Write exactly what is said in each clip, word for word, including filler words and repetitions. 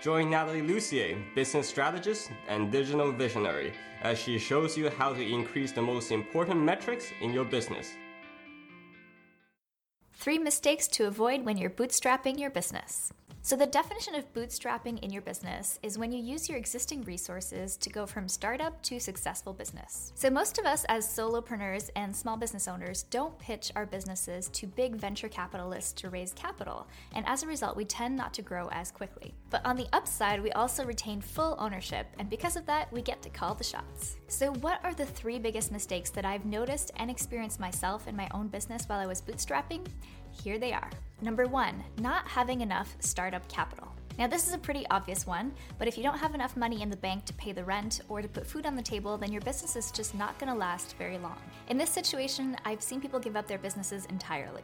Join Natalie Lussier, business strategist and digital visionary, as she shows you how to increase the most important metrics in your business. Three mistakes to avoid when you're bootstrapping your business. So the definition of bootstrapping in your business is when you use your existing resources to go from startup to successful business. So most of us as solopreneurs and small business owners don't pitch our businesses to big venture capitalists to raise capital, and as a result, we tend not to grow as quickly. But on the upside, we also retain full ownership, and because of that, we get to call the shots. So what are the three biggest mistakes that I've noticed and experienced myself in my own business while I was bootstrapping? Here they are. Number one, not having enough startup capital. Now this is a pretty obvious one, but if you don't have enough money in the bank to pay the rent or to put food on the table, then your business is just not gonna last very long. In this situation, I've seen people give up their businesses entirely.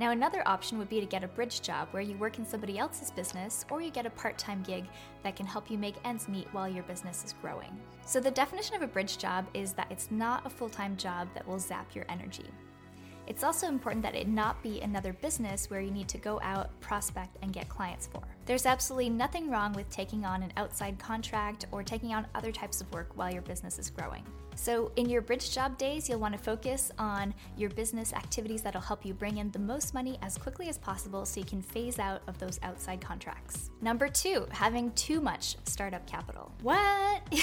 Now another option would be to get a bridge job where you work in somebody else's business, or you get a part-time gig that can help you make ends meet while your business is growing. So the definition of a bridge job is that it's not a full-time job that will zap your energy. It's also important that it not be another business where you need to go out, prospect, and get clients for. There's absolutely nothing wrong with taking on an outside contract or taking on other types of work while your business is growing. So in your bridge job days, you'll want to focus on your business activities that'll help you bring in the most money as quickly as possible so you can phase out of those outside contracts. Number two, having too much startup capital. What?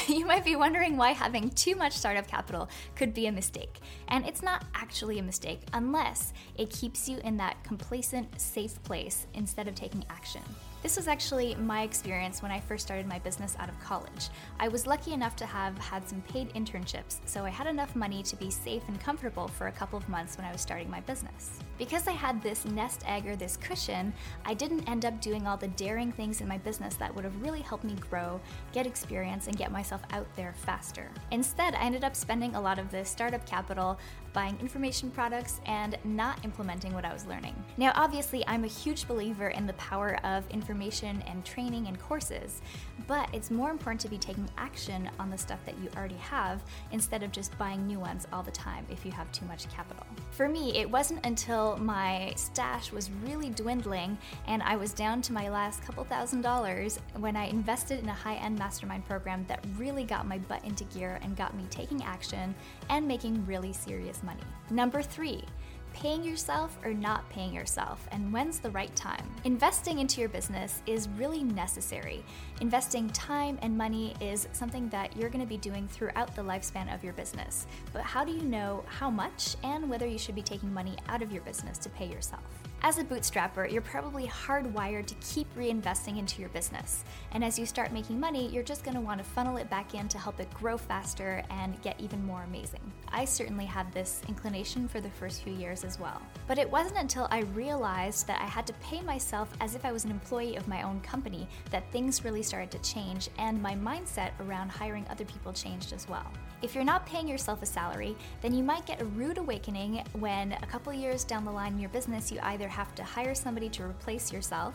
You might be wondering why having too much startup capital could be a mistake. And it's not actually a mistake unless it keeps you in that complacent, safe place instead of taking action. This was actually my experience when I first started my business out of college. I was lucky enough to have had some paid internships, so I had enough money to be safe and comfortable for a couple of months when I was starting my business. Because I had this nest egg or this cushion, I didn't end up doing all the daring things in my business that would have really helped me grow, get experience, and get myself out there faster. Instead, I ended up spending a lot of this startup capital buying information products and not implementing what I was learning. Now, obviously, I'm a huge believer in the power of information information and training and courses, but it's more important to be taking action on the stuff that you already have instead of just buying new ones all the time if you have too much capital. For me, it wasn't until my stash was really dwindling and I was down to my last couple thousand dollars when I invested in a high-end mastermind program that really got my butt into gear and got me taking action and making really serious money. Number three, paying yourself or not paying yourself, and when's the right time? Investing into your business is really necessary. Investing time and money is something that you're going to be doing throughout the lifespan of your business. But how do you know how much and whether you should be taking money out of your business to pay yourself? As a bootstrapper, you're probably hardwired to keep reinvesting into your business. And as you start making money, you're just going to want to funnel it back in to help it grow faster and get even more amazing. I certainly had this inclination for the first few years as well. But it wasn't until I realized that I had to pay myself as if I was an employee of my own company that things really started to change, and my mindset around hiring other people changed as well. If you're not paying yourself a salary, then you might get a rude awakening when a couple years down the line in your business, you either have to hire somebody to replace yourself,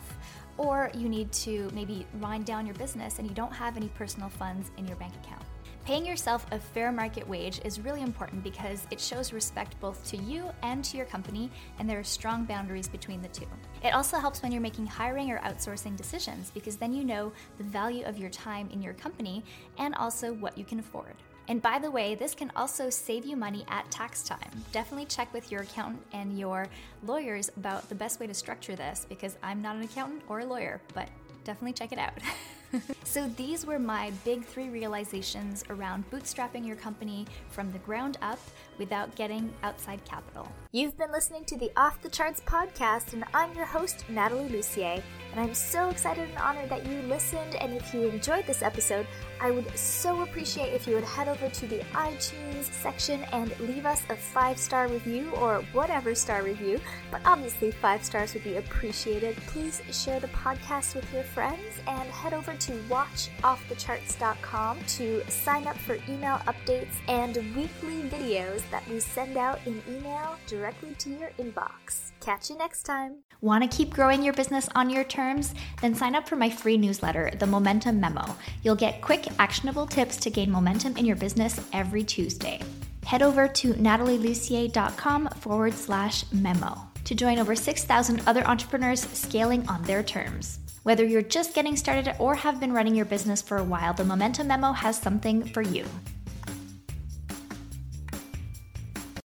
or you need to maybe wind down your business and you don't have any personal funds in your bank account. Paying yourself a fair market wage is really important because it shows respect both to you and to your company, and there are strong boundaries between the two. It also helps when you're making hiring or outsourcing decisions because then you know the value of your time in your company and also what you can afford. And by the way, this can also save you money at tax time. Definitely check with your accountant and your lawyers about the best way to structure this because I'm not an accountant or a lawyer, but definitely check it out. So these were my big three realizations around bootstrapping your company from the ground up without getting outside capital. You've been listening to the Off the Charts podcast, and I'm your host, Natalie Lussier, and I'm so excited and honored that you listened. And if you enjoyed this episode, I would so appreciate if you would head over to the iTunes section and leave us a five-star review or whatever star review, but obviously five stars would be appreciated. Please share the podcast with your friends and head over to to watch off the charts dot com to sign up for email updates and weekly videos that we send out in email directly to your inbox. Catch you next time. Want to keep growing your business on your terms? Then sign up for my free newsletter, The Momentum Memo. You'll get quick, actionable tips to gain momentum in your business every Tuesday. Head over to natalielussier.com forward slash memo to join over six thousand other entrepreneurs scaling on their terms. Whether you're just getting started or have been running your business for a while, the Momentum Memo has something for you.